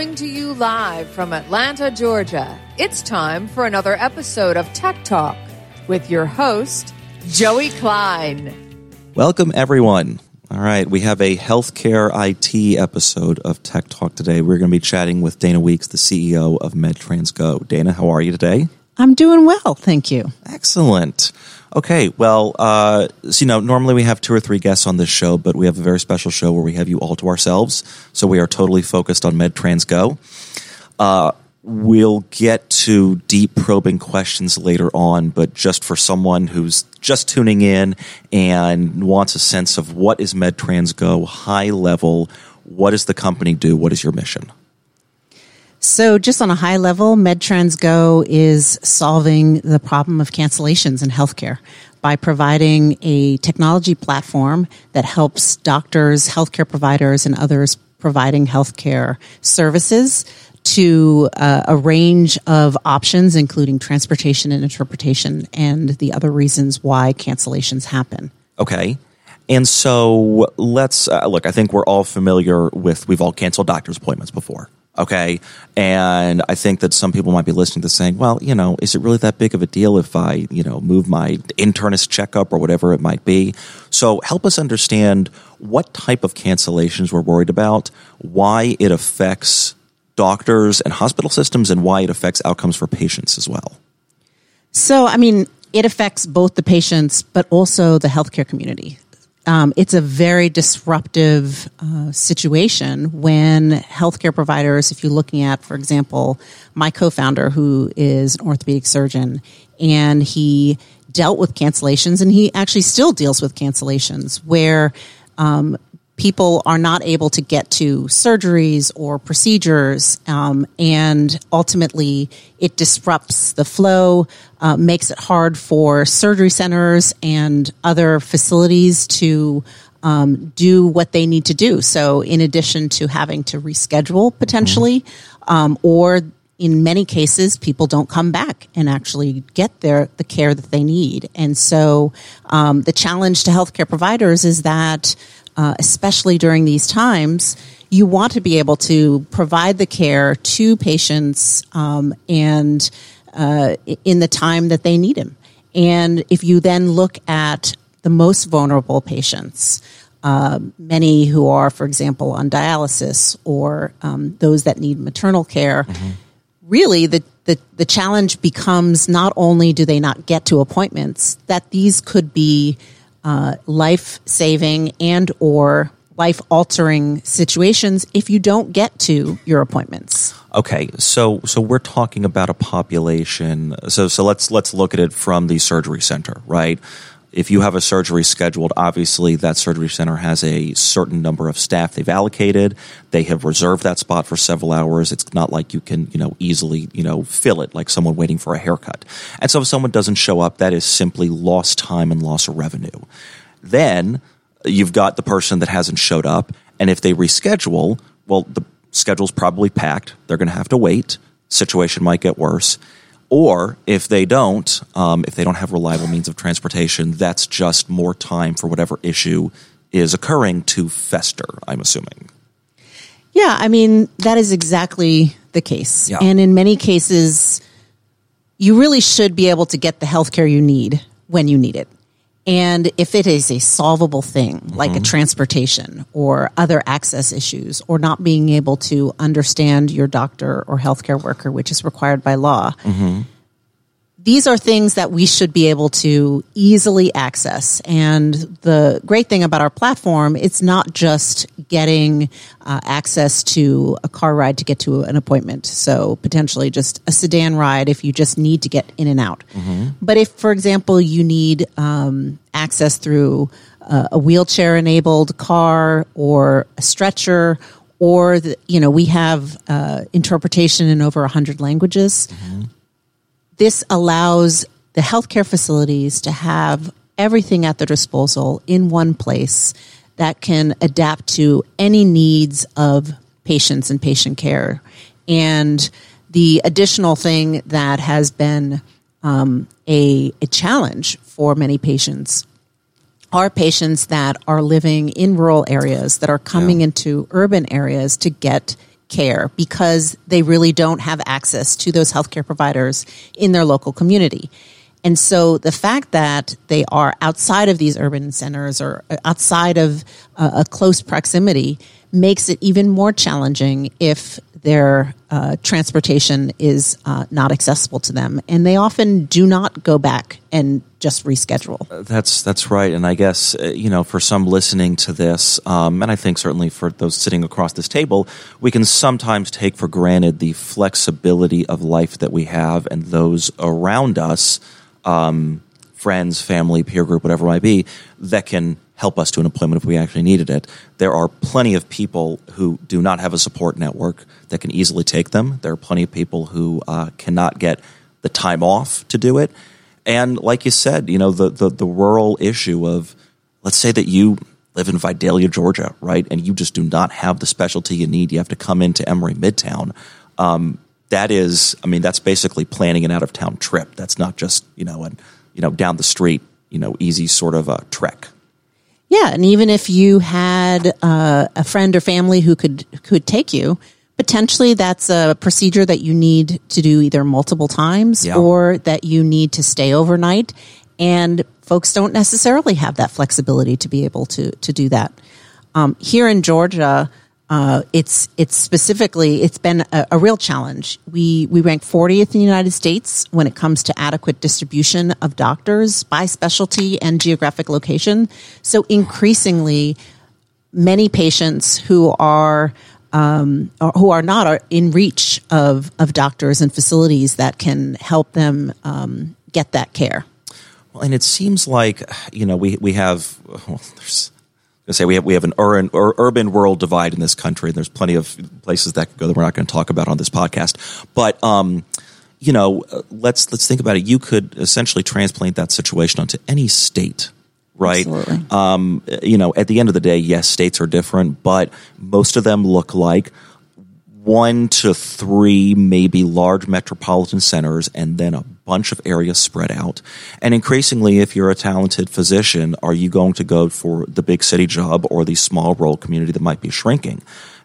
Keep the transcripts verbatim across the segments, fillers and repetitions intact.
Coming to you live from Atlanta, Georgia, it's time for another episode of Tech Talk with your host, Joey Klein. Welcome, everyone. All right, we have a healthcare I T episode of Tech Talk today. We're going to be chatting with Dana Weeks, the C E O of MedTransGo. Dana, how are you today? I'm doing well, thank you. Excellent. Okay, well, uh, so, you know, normally we have two or three guests on this show, but we have a very special show where we have you all to ourselves. So we are totally focused on MedTransGo. Uh, we'll get to deep probing questions later on, but just for someone who's just tuning in and wants a sense of what is MedTransGo, high level, what does the company do, what is your mission? So just on a high level, MedTransGo is solving the problem of cancellations in healthcare by providing a technology platform that helps doctors, healthcare providers, and others providing healthcare services to uh, a range of options, including transportation and interpretation and the other reasons why cancellations happen. Okay. And so let's uh, look, I think we're all familiar with, we've all canceled doctor's appointments before. Okay, and I think that some people might be listening to saying, well, you know, is it really that big of a deal if I, you know, move my internist checkup or whatever it might be? So help us understand what type of cancellations we're worried about, why it affects doctors and hospital systems, and why it affects outcomes for patients as well. So, I mean, it affects both the patients, but also the healthcare community. Um, it's a very disruptive uh, situation when healthcare providers, if you're looking at, for example, my co-founder who is an orthopedic surgeon, and he dealt with cancellations, and he actually still deals with cancellations where um, people are not able to get to surgeries or procedures, um, and ultimately it disrupts the flow, uh, makes it hard for surgery centers and other facilities to um, do what they need to do. So in addition to having to reschedule potentially, um, or in many cases, people don't come back and actually get their the care that they need. And so um, the challenge to healthcare providers is that Uh, especially during these times, you want to be able to provide the care to patients um, and uh, in the time that they need them. And if you then look at the most vulnerable patients, uh, many who are, for example, on dialysis or um, those that need maternal care, mm-hmm. really the, the, the challenge becomes not only do they not get to appointments, that these could be Uh, life-saving and or life-altering situations if you don't get to your appointments. Okay, so so we're talking about a population. So so let's let's look at it from the surgery center, right? If you have a surgery scheduled, obviously that surgery center has a certain number of staff they've allocated. They have reserved that spot for several hours. It's not like you can, you know, easily, you know, fill it like someone waiting for a haircut. And so if someone doesn't show up, that is simply lost time and loss of revenue. Then you've got the person that hasn't showed up. And if they reschedule, well, the schedule's probably packed. They're going to have to wait. Situation might get worse. Or if they don't, um, if they don't have reliable means of transportation, that's just more time for whatever issue is occurring to fester, I'm assuming. Yeah, I mean, that is exactly the case. Yeah. And in many cases, you really should be able to get the healthcare you need when you need it. And if it is a solvable thing, mm-hmm. like a transportation or other access issues or not being able to understand your doctor or healthcare worker, which is required by law, mm-hmm. these are things that we should be able to easily access. And the great thing about our platform, it's not just getting uh, access to a car ride to get to an appointment. So potentially just a sedan ride if you just need to get in and out. Mm-hmm. But if, for example, you need um, access through uh, a wheelchair-enabled car or a stretcher, or, the, you know, we have uh, interpretation in over one hundred languages, mm-hmm. this allows the healthcare facilities to have everything at their disposal in one place that can adapt to any needs of patients and patient care. And the additional thing that has been um, a, a challenge for many patients are patients that are living in rural areas that are coming yeah. into urban areas to get care because they really don't have access to those healthcare providers in their local community. And so the fact that they are outside of these urban centers or outside of uh, a close proximity makes it even more challenging if their uh, transportation is uh, not accessible to them. And they often do not go back and just reschedule. Uh, that's that's right. And I guess, uh, you know, for some listening to this, um, and I think certainly for those sitting across this table, we can sometimes take for granted the flexibility of life that we have and those around us, um, friends, family, peer group, whatever it might be, that can help us to an appointment if we actually needed it. There are plenty of people who do not have a support network that can easily take them. There are plenty of people who uh, cannot get the time off to do it. And like you said, you know, the, the the rural issue of, let's say that you live in Vidalia, Georgia, right? And you just do not have the specialty you need. You have to come into Emory Midtown. Um, that is, I mean, that's basically planning an out-of-town trip. That's not just, you know, an, you know, down the street, you know, easy sort of a trek. Yeah, and even if you had uh, a friend or family who could could take you, potentially that's a procedure that you need to do either multiple times yeah. or that you need to stay overnight. And folks don't necessarily have that flexibility to be able to to do that. Um, here in Georgia, uh, it's it's specifically it's been a, a real challenge. We we rank fortieth in the United States when it comes to adequate distribution of doctors by specialty and geographic location. So increasingly, many patients who are um, or who are not are in reach of of doctors and facilities that can help them um, get that care. Well, and it seems like you know we we have. Well, there's say we have we have an urban urban rural divide in this country, and there's plenty of places that could go that we're not going to talk about on this podcast. But um, you know, let's let's think about it. You could essentially transplant that situation onto any state, right? Absolutely. Um, you know, at the end of the day, yes, states are different, but most of them look like one to three maybe large metropolitan centers and then a bunch of areas spread out. And increasingly, if you're a talented physician, are you going to go for the big city job or the small rural community that might be shrinking?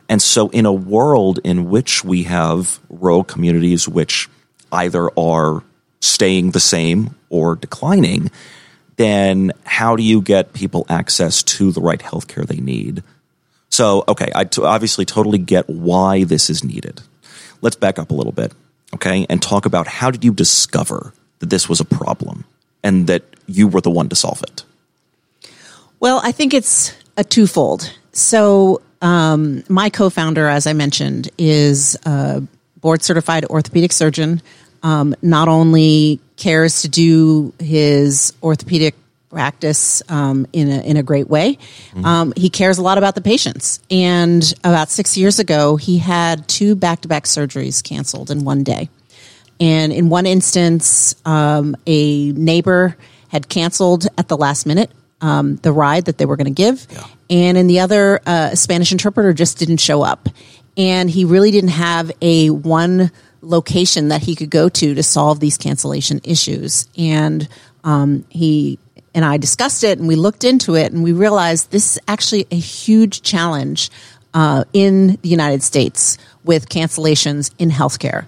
And so in a world in which we have rural communities which either are staying the same or declining, then how do you get people access to the right healthcare they need? So, okay, I t- obviously totally get why this is needed. Let's back up a little bit, okay, and talk about how did you discover that this was a problem and that you were the one to solve it? Well, I think it's a twofold. So um, my co-founder, as I mentioned, is a board-certified orthopedic surgeon, um, not only cares to do his orthopedic practice um, in a in a great way. Um, he cares a lot about the patients. And about six years ago, he had two back-to-back surgeries canceled in one day. And in one instance, um, a neighbor had canceled at the last minute um, the ride that they were going to give. Yeah. And in the other, uh, a Spanish interpreter just didn't show up. And he really didn't have a one location that he could go to to solve these cancellation issues. And um, he... And I discussed it and we looked into it and we realized this is actually a huge challenge uh, in the United States with cancellations in healthcare.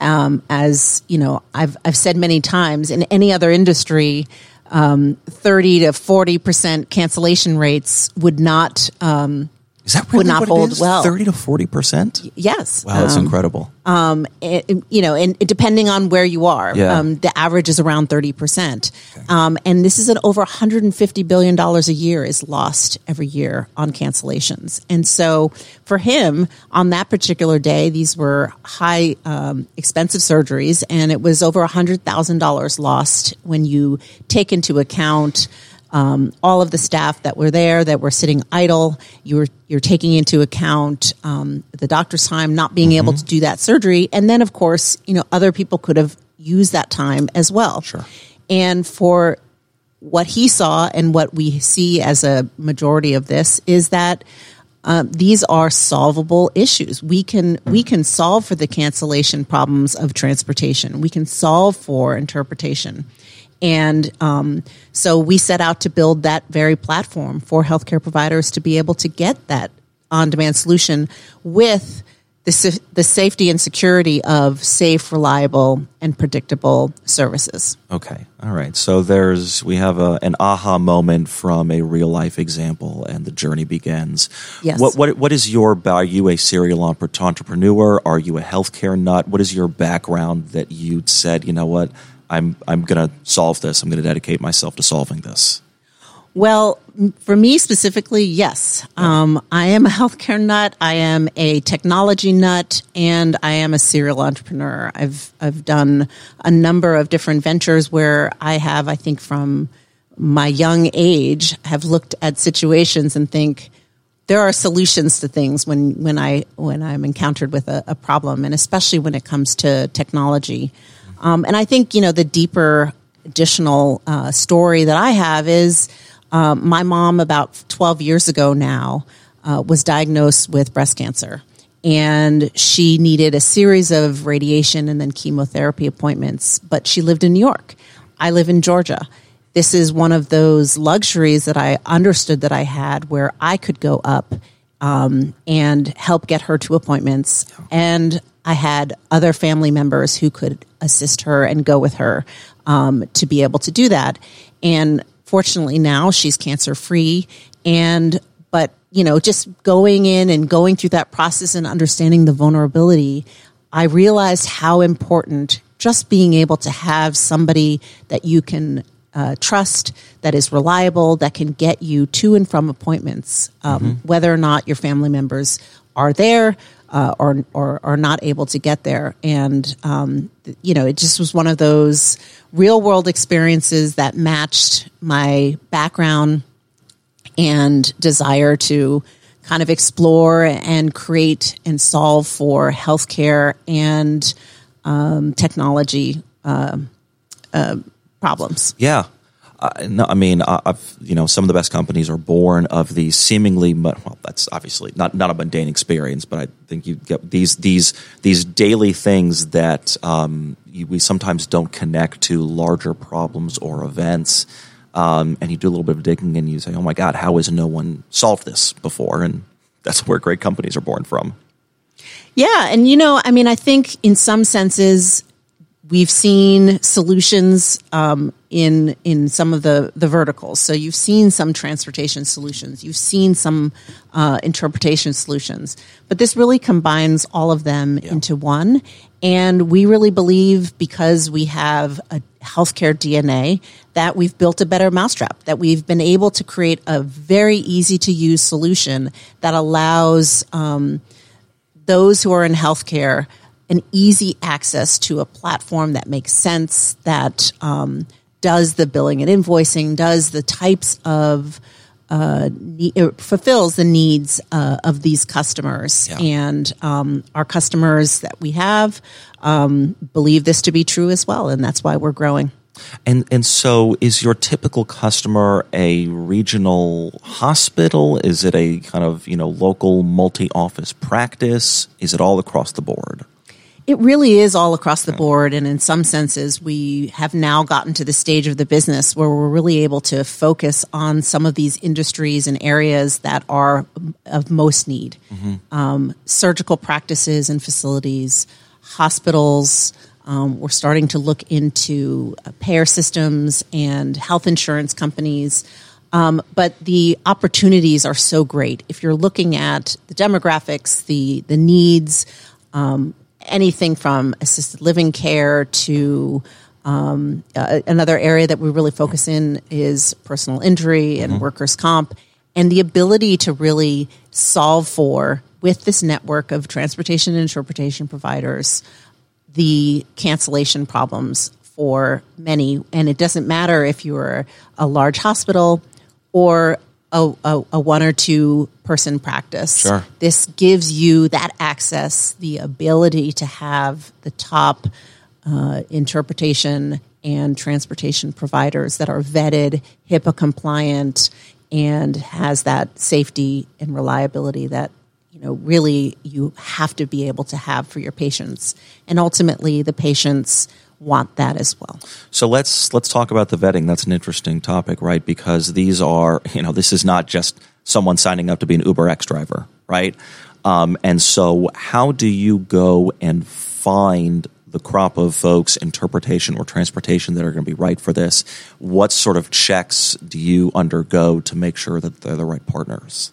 Um, as you know, I've, I've said many times, in any other industry, um, thirty to forty percent cancellation rates would not um, is that really would not hold well. thirty to forty percent? Yes. Wow, that's um, incredible. Um, it, you know, and depending on where you are, yeah. um, the average is around thirty percent. Okay. Um, and this is an over one hundred fifty billion dollars a year is lost every year on cancellations. And so for him, on that particular day, these were high, um, expensive surgeries, and it was over one hundred thousand dollars lost when you take into account Um, all of the staff that were there, that were sitting idle. You're you're taking into account um, the doctor's time, not being mm-hmm. able to do that surgery, and then of course, you know, other people could have used that time as well. Sure. And for what he saw, and what we see as a majority of this, is that um, these are solvable issues. We can mm-hmm. we can solve for the cancellation problems of transportation. We can solve for interpretation. And um, so we set out to build that very platform for healthcare providers to be able to get that on-demand solution with the, the safety and security of safe, reliable, and predictable services. Okay. All right. So there's we have a, an aha moment from a real-life example, and the journey begins. Yes. What, what, what is your – are you a serial entrepreneur? Are you a healthcare nut? What is your background that you said, you know what, I'm I'm going to solve this. I'm going to dedicate myself to solving this? Well, for me specifically, yes. Um, I am a healthcare nut. I am a technology nut, and I am a serial entrepreneur. I've I've done a number of different ventures where I have, I think, from my young age, have looked at situations and think there are solutions to things when when I when I'm encountered with a, a problem, and especially when it comes to technology. Um, and I think you know the deeper additional uh, story that I have is. Um, my mom, about twelve years ago now, uh, was diagnosed with breast cancer, and she needed a series of radiation and then chemotherapy appointments, but she lived in New York. I live in Georgia. This is one of those luxuries that I understood that I had where I could go up um, and help get her to appointments, and I had other family members who could assist her and go with her um, to be able to do that. And fortunately, now she's cancer-free, and but you know, just going in and going through that process and understanding the vulnerability, I realized how important just being able to have somebody that you can uh, trust, that is reliable, that can get you to and from appointments, um, mm-hmm. whether or not your family members are there uh, or, or are not able to get there, and um, you know, it just was one of those real-world experiences that matched my background and desire to kind of explore and create and solve for healthcare and um, technology uh, uh, problems. Yeah. Uh, no, I mean, I've, you know, some of the best companies are born of these seemingly, well, that's obviously not, not a mundane experience, but I think you get these these these daily things that um, you, we sometimes don't connect to larger problems or events. Um, and you do a little bit of digging and you say, oh, my God, how has no one solved this before? And that's where great companies are born from. Yeah. And, you know, I mean, I think in some senses, we've seen solutions um, in in some of the, the verticals. So you've seen some transportation solutions. You've seen some uh, interpretation solutions. But this really combines all of them yeah. into one. And we really believe, because we have a healthcare D N A, that we've built a better mousetrap, that we've been able to create a very easy-to-use solution that allows um, those who are in healthcare an easy access to a platform that makes sense, that um, does the billing and invoicing, does the types of, uh, ne- fulfills the needs uh, of these customers. Yeah. And um, our customers that we have um, believe this to be true as well, and that's why we're growing. And and so is your typical customer a regional hospital? Is it a kind of, you know, local multi-office practice? Is it all across the board? It really is all across the board, and in some senses, we have now gotten to the stage of the business where we're really able to focus on some of these industries and areas that are of most need. Mm-hmm. Um, surgical practices and facilities, hospitals. Um, we're starting to look into uh, payer systems and health insurance companies. Um, but the opportunities are so great. If you're looking at the demographics, the, the needs, um, anything from assisted living care to um, uh, another area that we really focus in is personal injury and mm-hmm. workers' comp, and the ability to really solve for, with this network of transportation and interpretation providers, the cancellation problems for many. And it doesn't matter if you're a large hospital or A, a one or two person practice. Sure. This gives you that access, the ability to have the top uh, interpretation and transportation providers that are vetted, HIPAA compliant, and has that safety and reliability that, you know, really you have to be able to have for your patients. And ultimately the patients want that as well. So let's let's talk about the vetting. That's an interesting topic, right? Because these are, you know, this is not just someone signing up to be an UberX driver, right? Um, and so how do you go and find the crop of folks, interpretation or transportation, that are going to be right for this? What sort of checks do you undergo to make sure that they're the right partners?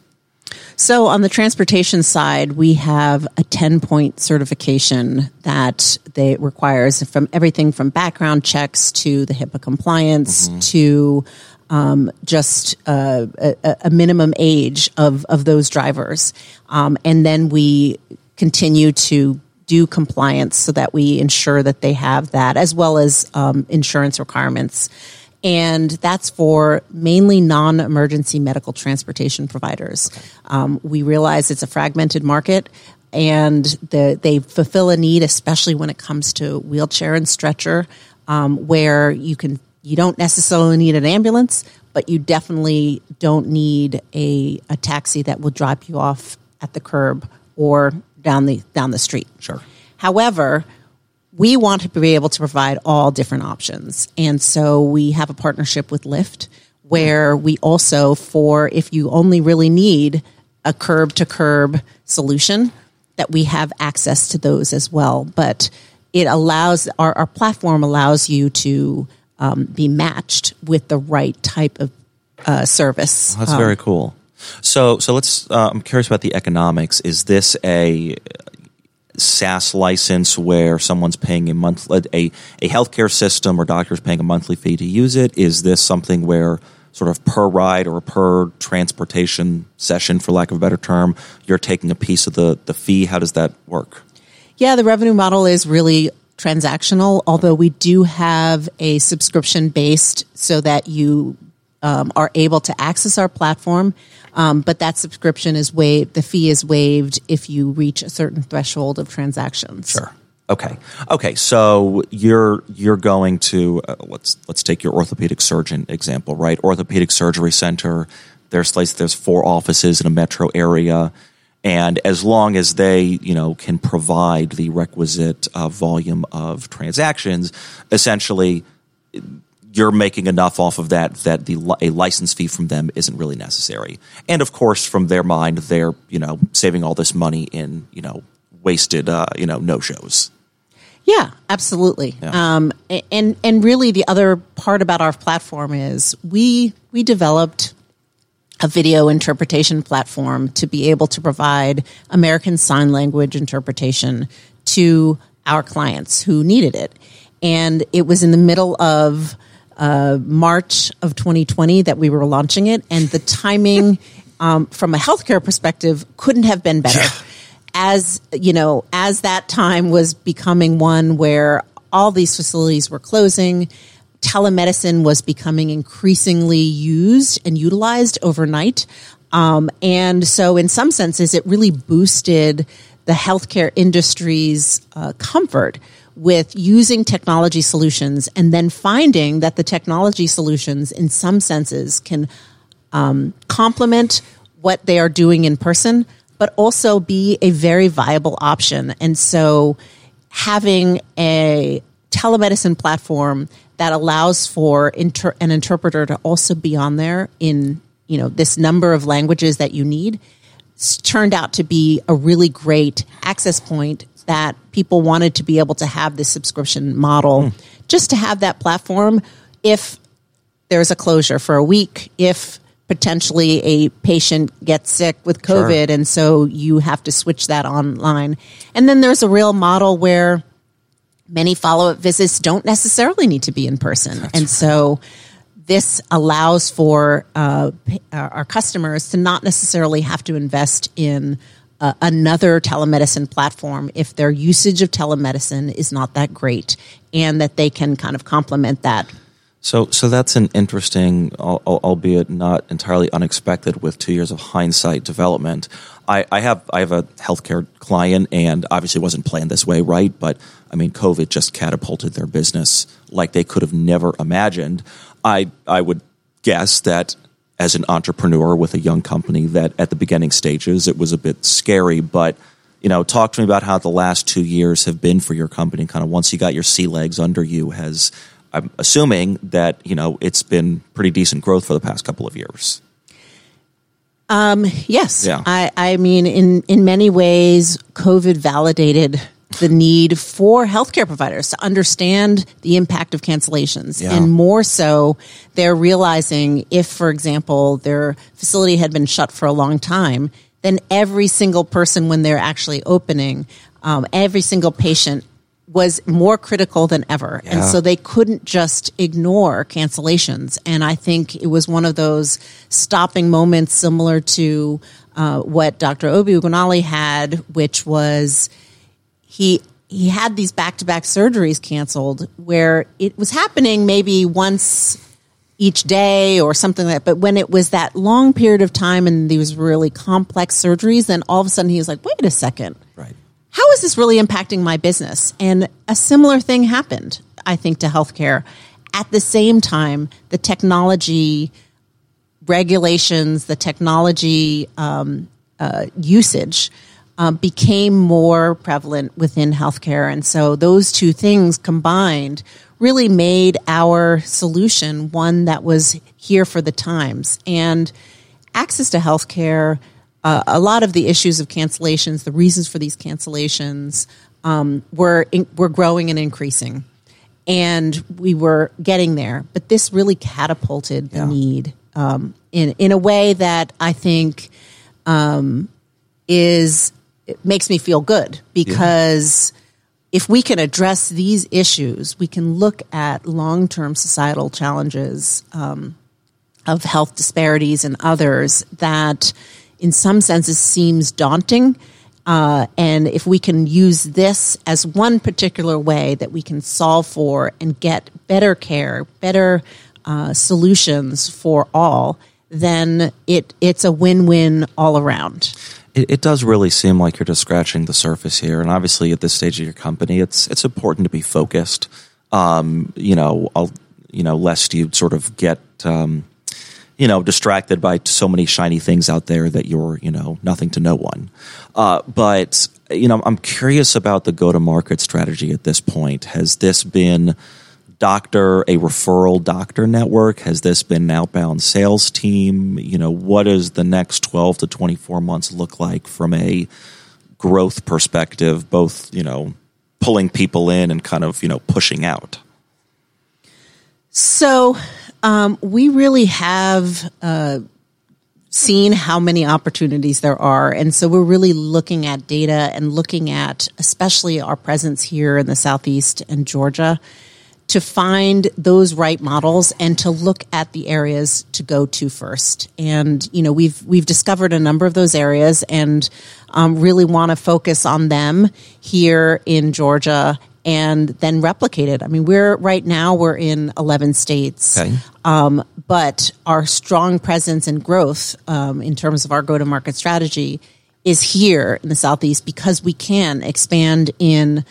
So on the transportation side, we have a ten-point certification that they requires from everything from background checks to the HIPAA compliance mm-hmm. to um, just uh, a, a minimum age of, of those drivers. Um, and then we continue to do compliance so that we ensure that they have that, as well as um, insurance requirements. And that's for mainly non-emergency medical transportation providers. Um, we realize it's a fragmented market, and the, they fulfill a need, especially when it comes to wheelchair and stretcher, um, where you can you don't necessarily need an ambulance, but you definitely don't need a, a taxi that will drop you off at the curb or down the down the street. Sure. However, we want to be able to provide all different options. And so we have a partnership with Lyft, where we also, for if you only really need a curb-to-curb solution, that we have access to those as well. But it allows, our, our platform allows you to um, be matched with the right type of uh, service. That's um, very cool. So so let's, uh, I'm curious about the economics. Is this a SaaS license where someone's paying a monthly, a, a healthcare system or doctors paying a monthly fee to use it? Is this something where sort of per ride or per transportation session, for lack of a better term, you're taking a piece of the, the fee? How does that work? Yeah, the revenue model is really transactional, although we do have a subscription based so that you um, are able to access our platform. Um, but that subscription is waived, the fee is waived if you reach a certain threshold of transactions. Sure. Okay. Okay. So you're you're going to uh, let's let's take your orthopedic surgeon example, right? Orthopedic surgery center. There's like there's four offices in a metro area, and as long as they you know can provide the requisite uh, volume of transactions, essentially, you're making enough off of that that the a license fee from them isn't really necessary. And of course, from their mind, they're you know saving all this money in you know wasted uh, you know no shows. Yeah, absolutely. Yeah. Um, and and really, the other part about our platform is we we developed a video interpretation platform to be able to provide American Sign Language interpretation to our clients who needed it. And it was in the middle of Uh, March of twenty twenty that we were launching it, and the timing um, from a healthcare perspective couldn't have been better. As you know, as that time was becoming one where all these facilities were closing, telemedicine was becoming increasingly used and utilized overnight, um, and so in some senses, it really boosted the healthcare industry's uh, comfort with using technology solutions, and then finding that the technology solutions in some senses can um, complement what they are doing in person, but also be a very viable option. And so having a telemedicine platform that allows for inter- an interpreter to also be on there in you know this number of languages that you need turned out to be a really great access point that people wanted to be able to have this subscription model mm. just to have that platform if there's a closure for a week, if potentially a patient gets sick with COVID, sure. and so you have to switch that online. And then there's a real model where many follow-up visits don't necessarily need to be in person. That's and right. so this allows for uh, our customers to not necessarily have to invest in Uh, another telemedicine platform if their usage of telemedicine is not that great, and that they can kind of complement that. So so that's an interesting, albeit not entirely unexpected with two years of hindsight, development. I, I have I have a healthcare client, and obviously it wasn't planned this way, right? But I mean, COVID just catapulted their business like they could have never imagined. I I would guess that as an entrepreneur with a young company, that at the beginning stages, it was a bit scary. But, you know, talk to me about how the last two years have been for your company. Kind of once you got your sea legs under you, has, I'm assuming that, you know, it's been pretty decent growth for the past couple of years. Um, yes. Yeah. I, I mean, in, in many ways, COVID validated the need for healthcare providers to understand the impact of cancellations. Yeah. And more so, they're realizing if, for example, their facility had been shut for a long time, then every single person, when they're actually opening, um, every single patient was more critical than ever. Yeah. And so they couldn't just ignore cancellations. And I think it was one of those stopping moments similar to uh, what Doctor Obi Ugwunali had, which was he he had these back-to-back surgeries canceled where it was happening maybe once each day or something like that. But when it was that long period of time and these really complex surgeries, then all of a sudden he was like, wait a second. Right. How is this really impacting my business? And a similar thing happened, I think, to healthcare. At the same time, the technology regulations, the technology um, uh, usage um, became more prevalent within healthcare. And so those two things combined really made our solution one that was here for the times. And access to healthcare, Uh, a lot of the issues of cancellations, the reasons for these cancellations, um, were in, were growing and increasing, and we were getting there. But this really catapulted the yeah. need um, in in a way that I think um, is it makes me feel good, because yeah. if we can address these issues, we can look at long-term societal challenges um, of health disparities and others that, in some senses, seems daunting. Uh, and if we can use this as one particular way that we can solve for and get better care, better uh, solutions for all, then it it's a win-win all around. It, it does really seem like you're just scratching the surface here. And obviously, at this stage of your company, it's it's important to be focused. Um, you know, I'll, you know, lest you sort of get. Um, you know, distracted by so many shiny things out there that you're, you know, nothing to no one. Uh, but, you know, I'm curious about the go-to-market strategy at this point. Has this been doctor, a referral doctor network? Has this been an outbound sales team? You know, what does the next twelve to twenty-four months look like from a growth perspective, both, you know, pulling people in and kind of, you know, pushing out? So... Um, we really have uh, seen how many opportunities there are. And so we're really looking at data and looking at especially our presence here in the Southeast and Georgia to find those right models and to look at the areas to go to first. And, you know, we've we've discovered a number of those areas and um, really want to focus on them here in Georgia and then replicate it. I mean, we're right now we're in eleven states, okay. um, but our strong presence and growth um, in terms of our go-to-market strategy is here in the Southeast because we can expand in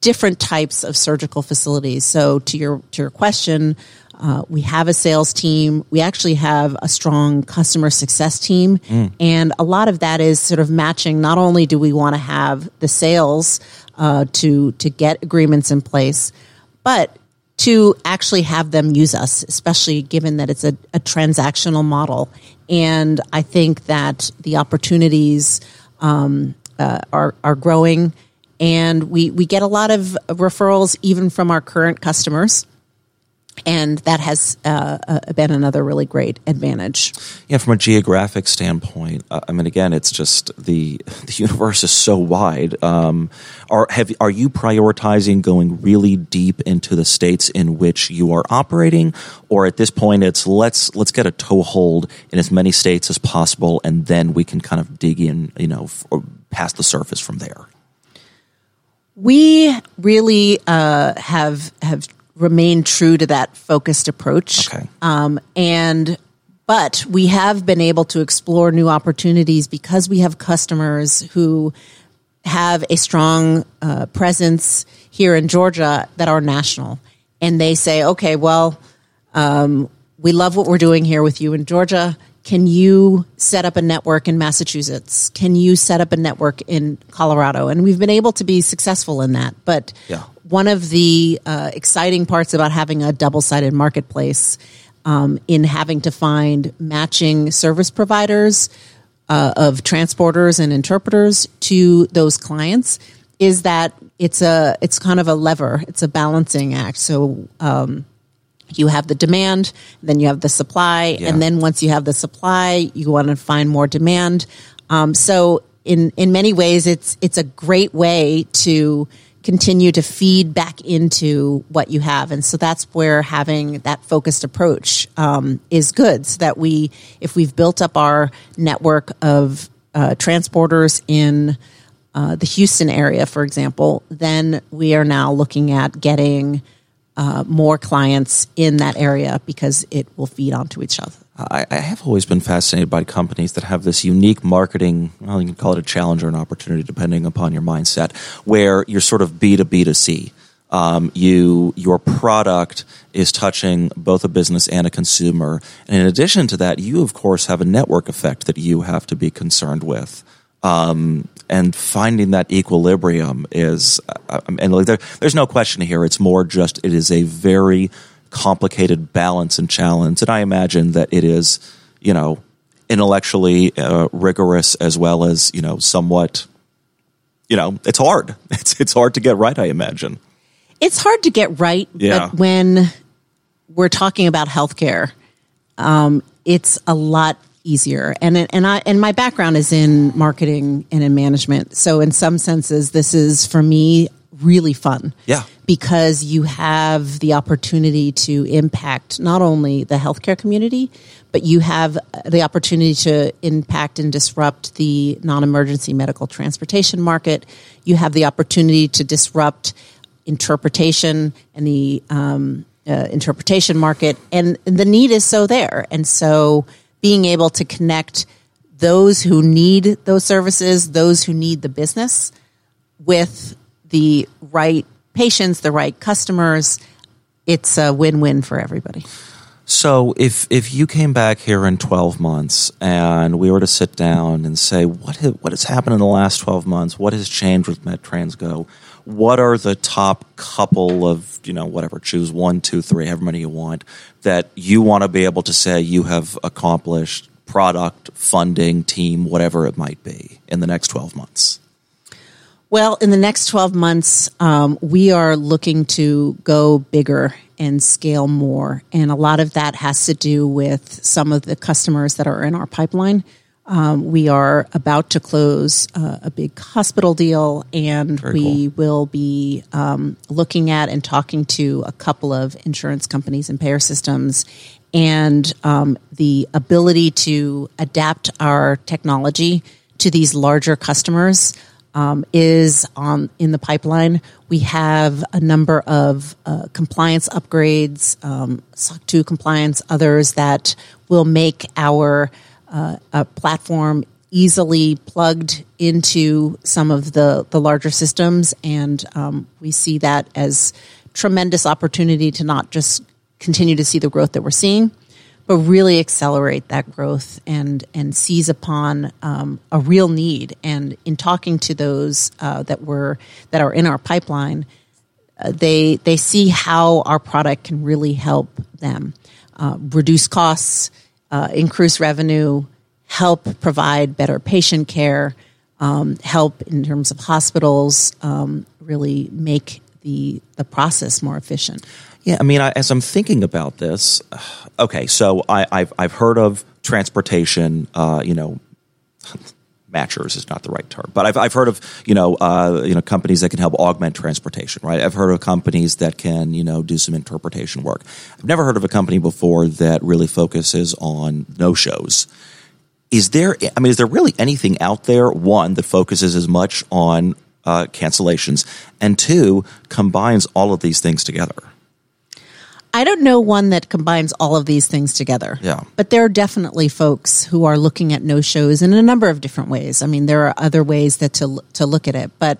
different types of surgical facilities. So, to your to your question, uh, we have a sales team. We actually have a strong customer success team, mm. and a lot of that is sort of matching. Not only do we want to have the sales. Uh, to to get agreements in place, but to actually have them use us, especially given that it's a, a transactional model. And I think that the opportunities um, uh, are are growing, and we, we get a lot of referrals even from our current customers. And that has uh, uh, been another really great advantage. Yeah, from a geographic standpoint, uh, I mean, again, it's just the the universe is so wide. Um, are have are you prioritizing going really deep into the states in which you are operating, or at this point, it's let's let's get a toehold in as many states as possible, and then we can kind of dig in, you know, f- past the surface from there. We really uh, have have. remain true to that focused approach. Okay. Um, and, but we have been able to explore new opportunities because we have customers who have a strong uh, presence here in Georgia that are national. And they say, okay, well, um, we love what we're doing here with you in Georgia. Can you set up a network in Massachusetts? Can you set up a network in Colorado? And we've been able to be successful in that. But yeah. one of the uh, exciting parts about having a double-sided marketplace um, in having to find matching service providers uh, of transporters and interpreters to those clients is that it's a it's kind of a lever. It's a balancing act. So um, you have the demand, then you have the supply, yeah. and then once you have the supply, you want to find more demand. Um, so in in many ways, it's it's a great way to continue to feed back into what you have. And so that's where having that focused approach um, is good, so that we, if we've built up our network of uh, transporters in uh, the Houston area, for example, then we are now looking at getting uh, more clients in that area because it will feed onto each other. I, I have always been fascinated by companies that have this unique marketing, well, you can call it a challenge or an opportunity depending upon your mindset, where you're sort of B to B to C. Um, you, your product is touching both a business and a consumer. And in addition to that, you, of course, have a network effect that you have to be concerned with. Um, and finding that equilibrium is, uh, and like there, there's no question here. It's more just, it is a very complicated balance and challenge, and I imagine that it is, you know, intellectually uh, rigorous as well as, you know, somewhat, you know, it's hard. It's it's hard to get right. I imagine it's hard to get right. Yeah. But when we're talking about healthcare, um, it's a lot easier. And and I and my background is in marketing and in management, so in some senses, this is for me really fun. Yeah. Because you have the opportunity to impact not only the healthcare community, but you have the opportunity to impact and disrupt the non-emergency medical transportation market. You have the opportunity to disrupt interpretation and the um, uh, interpretation market. And, and the need is so there. And so being able to connect those who need those services, those who need the business, with the right patients, the right customers, it's a win-win for everybody. So if if you came back here in twelve months and we were to sit down and say, what ha- what has happened in the last twelve months? What has changed with MedTransGo? What are the top couple of, you know, whatever, choose one, two, three, however many you want, that you want to be able to say you have accomplished, product, funding, team, whatever it might be, in the next twelve months? Well, in the next twelve months, um, we are looking to go bigger and scale more. And a lot of that has to do with some of the customers that are in our pipeline. Um, we are about to close uh, a big hospital deal, and Very we cool. will be um, looking at and talking to a couple of insurance companies and payer systems. And um, the ability to adapt our technology to these larger customers Um, is on in the pipeline. We have a number of uh, compliance upgrades, um, S O C two compliance, others that will make our uh, uh, platform easily plugged into some of the, the larger systems. And um, we see that as tremendous opportunity to not just continue to see the growth that we're seeing, but really accelerate that growth and and seize upon um, a real need. And in talking to those uh, that were that are in our pipeline, uh, they they see how our product can really help them uh, reduce costs, uh, increase revenue, help provide better patient care, um, help in terms of hospitals, um, really make the the process more efficient. Yeah, I mean, I, as I'm thinking about this, okay, so I, I've I've heard of transportation, uh, you know, matchers is not the right term, but I've I've heard of you know uh, you know companies that can help augment transportation, right? I've heard of companies that can you know do some interpretation work. I've never heard of a company before that really focuses on no-shows. Is there? I mean, is there really anything out there, one, that focuses as much on uh, cancellations, and two, combines all of these things together? I don't know one that combines all of these things together. Yeah. But there are definitely folks who are looking at no-shows in a number of different ways. I mean, there are other ways that to to look at it, but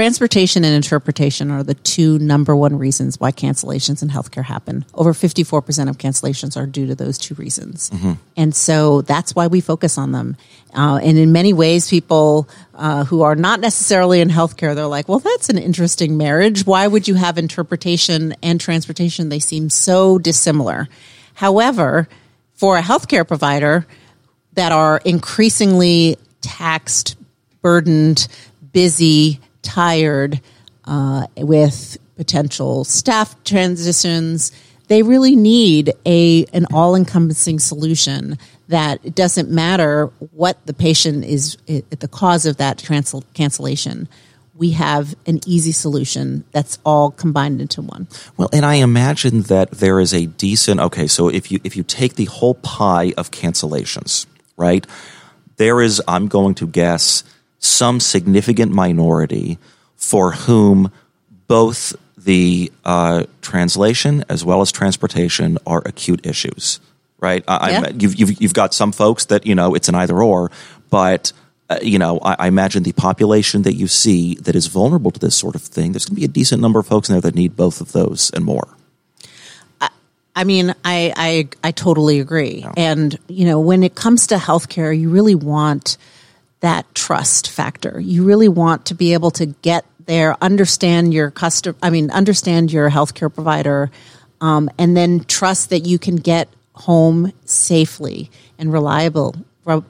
transportation and interpretation are the two number one reasons why cancellations in healthcare happen. Over fifty-four percent of cancellations are due to those two reasons. Mm-hmm. And so that's why we focus on them. Uh, and in many ways, people uh, who are not necessarily in healthcare, they're like, well, that's an interesting marriage. Why would you have interpretation and transportation? They seem so dissimilar. However, for a healthcare provider that are increasingly taxed, burdened, busy, tired, uh, with potential staff transitions. They really need a an all-encompassing solution that it doesn't matter what the patient is at the cause of that transl- cancellation. We have an easy solution that's all combined into one. Well, and I imagine that there is a decent, okay, so if you if you take the whole pie of cancellations, right, there is, I'm going to guess, some significant minority for whom both the uh, translation as well as transportation are acute issues, right? I, yeah. I'm, you've, you've, you've got some folks that, you know, it's an either or, but... you know, I, I imagine the population that you see that is vulnerable to this sort of thing, there's going to be a decent number of folks in there that need both of those and more. I, I mean, I, I I totally agree. Yeah. And, you know, when it comes to healthcare, you really want that trust factor. You really want to be able to get there, understand your customer, I mean, understand your healthcare provider, um, and then trust that you can get home safely and reliable.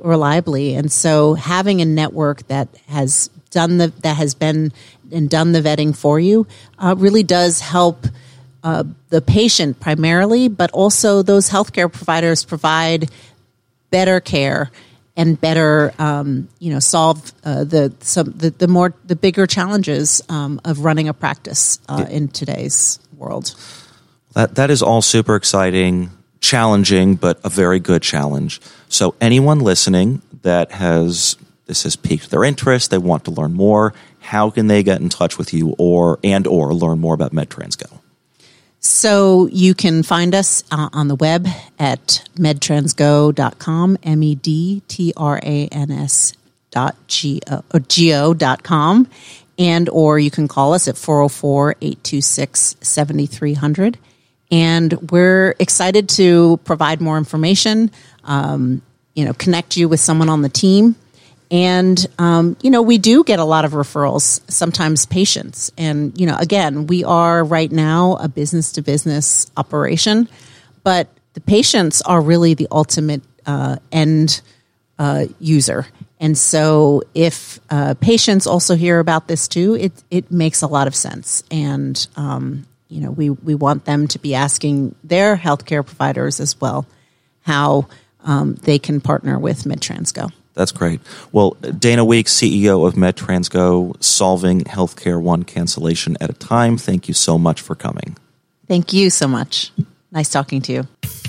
reliably. And so having a network that has done the, that has been and done the vetting for you uh, really does help uh, the patient primarily, but also those healthcare providers provide better care and better, um, you know, solve uh, the, some, the, the more, the bigger challenges um, of running a practice uh, in today's world. That, that is all super exciting. Challenging, but a very good challenge. So anyone listening that has, this has piqued their interest, they want to learn more, how can they get in touch with you or and or learn more about MedTransGo? So you can find us uh, on the web at med trans go dot com, M E D T R A N S dot G-O, or G O dot com, and or you can call us at four oh four, eight two six, seven three zero zero. And we're excited to provide more information, um, you know, connect you with someone on the team. And, um, you know, we do get a lot of referrals, sometimes patients. And, you know, again, we are right now a business-to-business operation, but the patients are really the ultimate uh, end uh, user. And so if uh, patients also hear about this too, it, it makes a lot of sense. And, um you know, we, we want them to be asking their healthcare providers as well how um, they can partner with MedTransGo. That's great. Well, Dana Weeks, C E O of MedTransGo, solving healthcare one cancellation at a time. Thank you so much for coming. Thank you so much. Nice talking to you.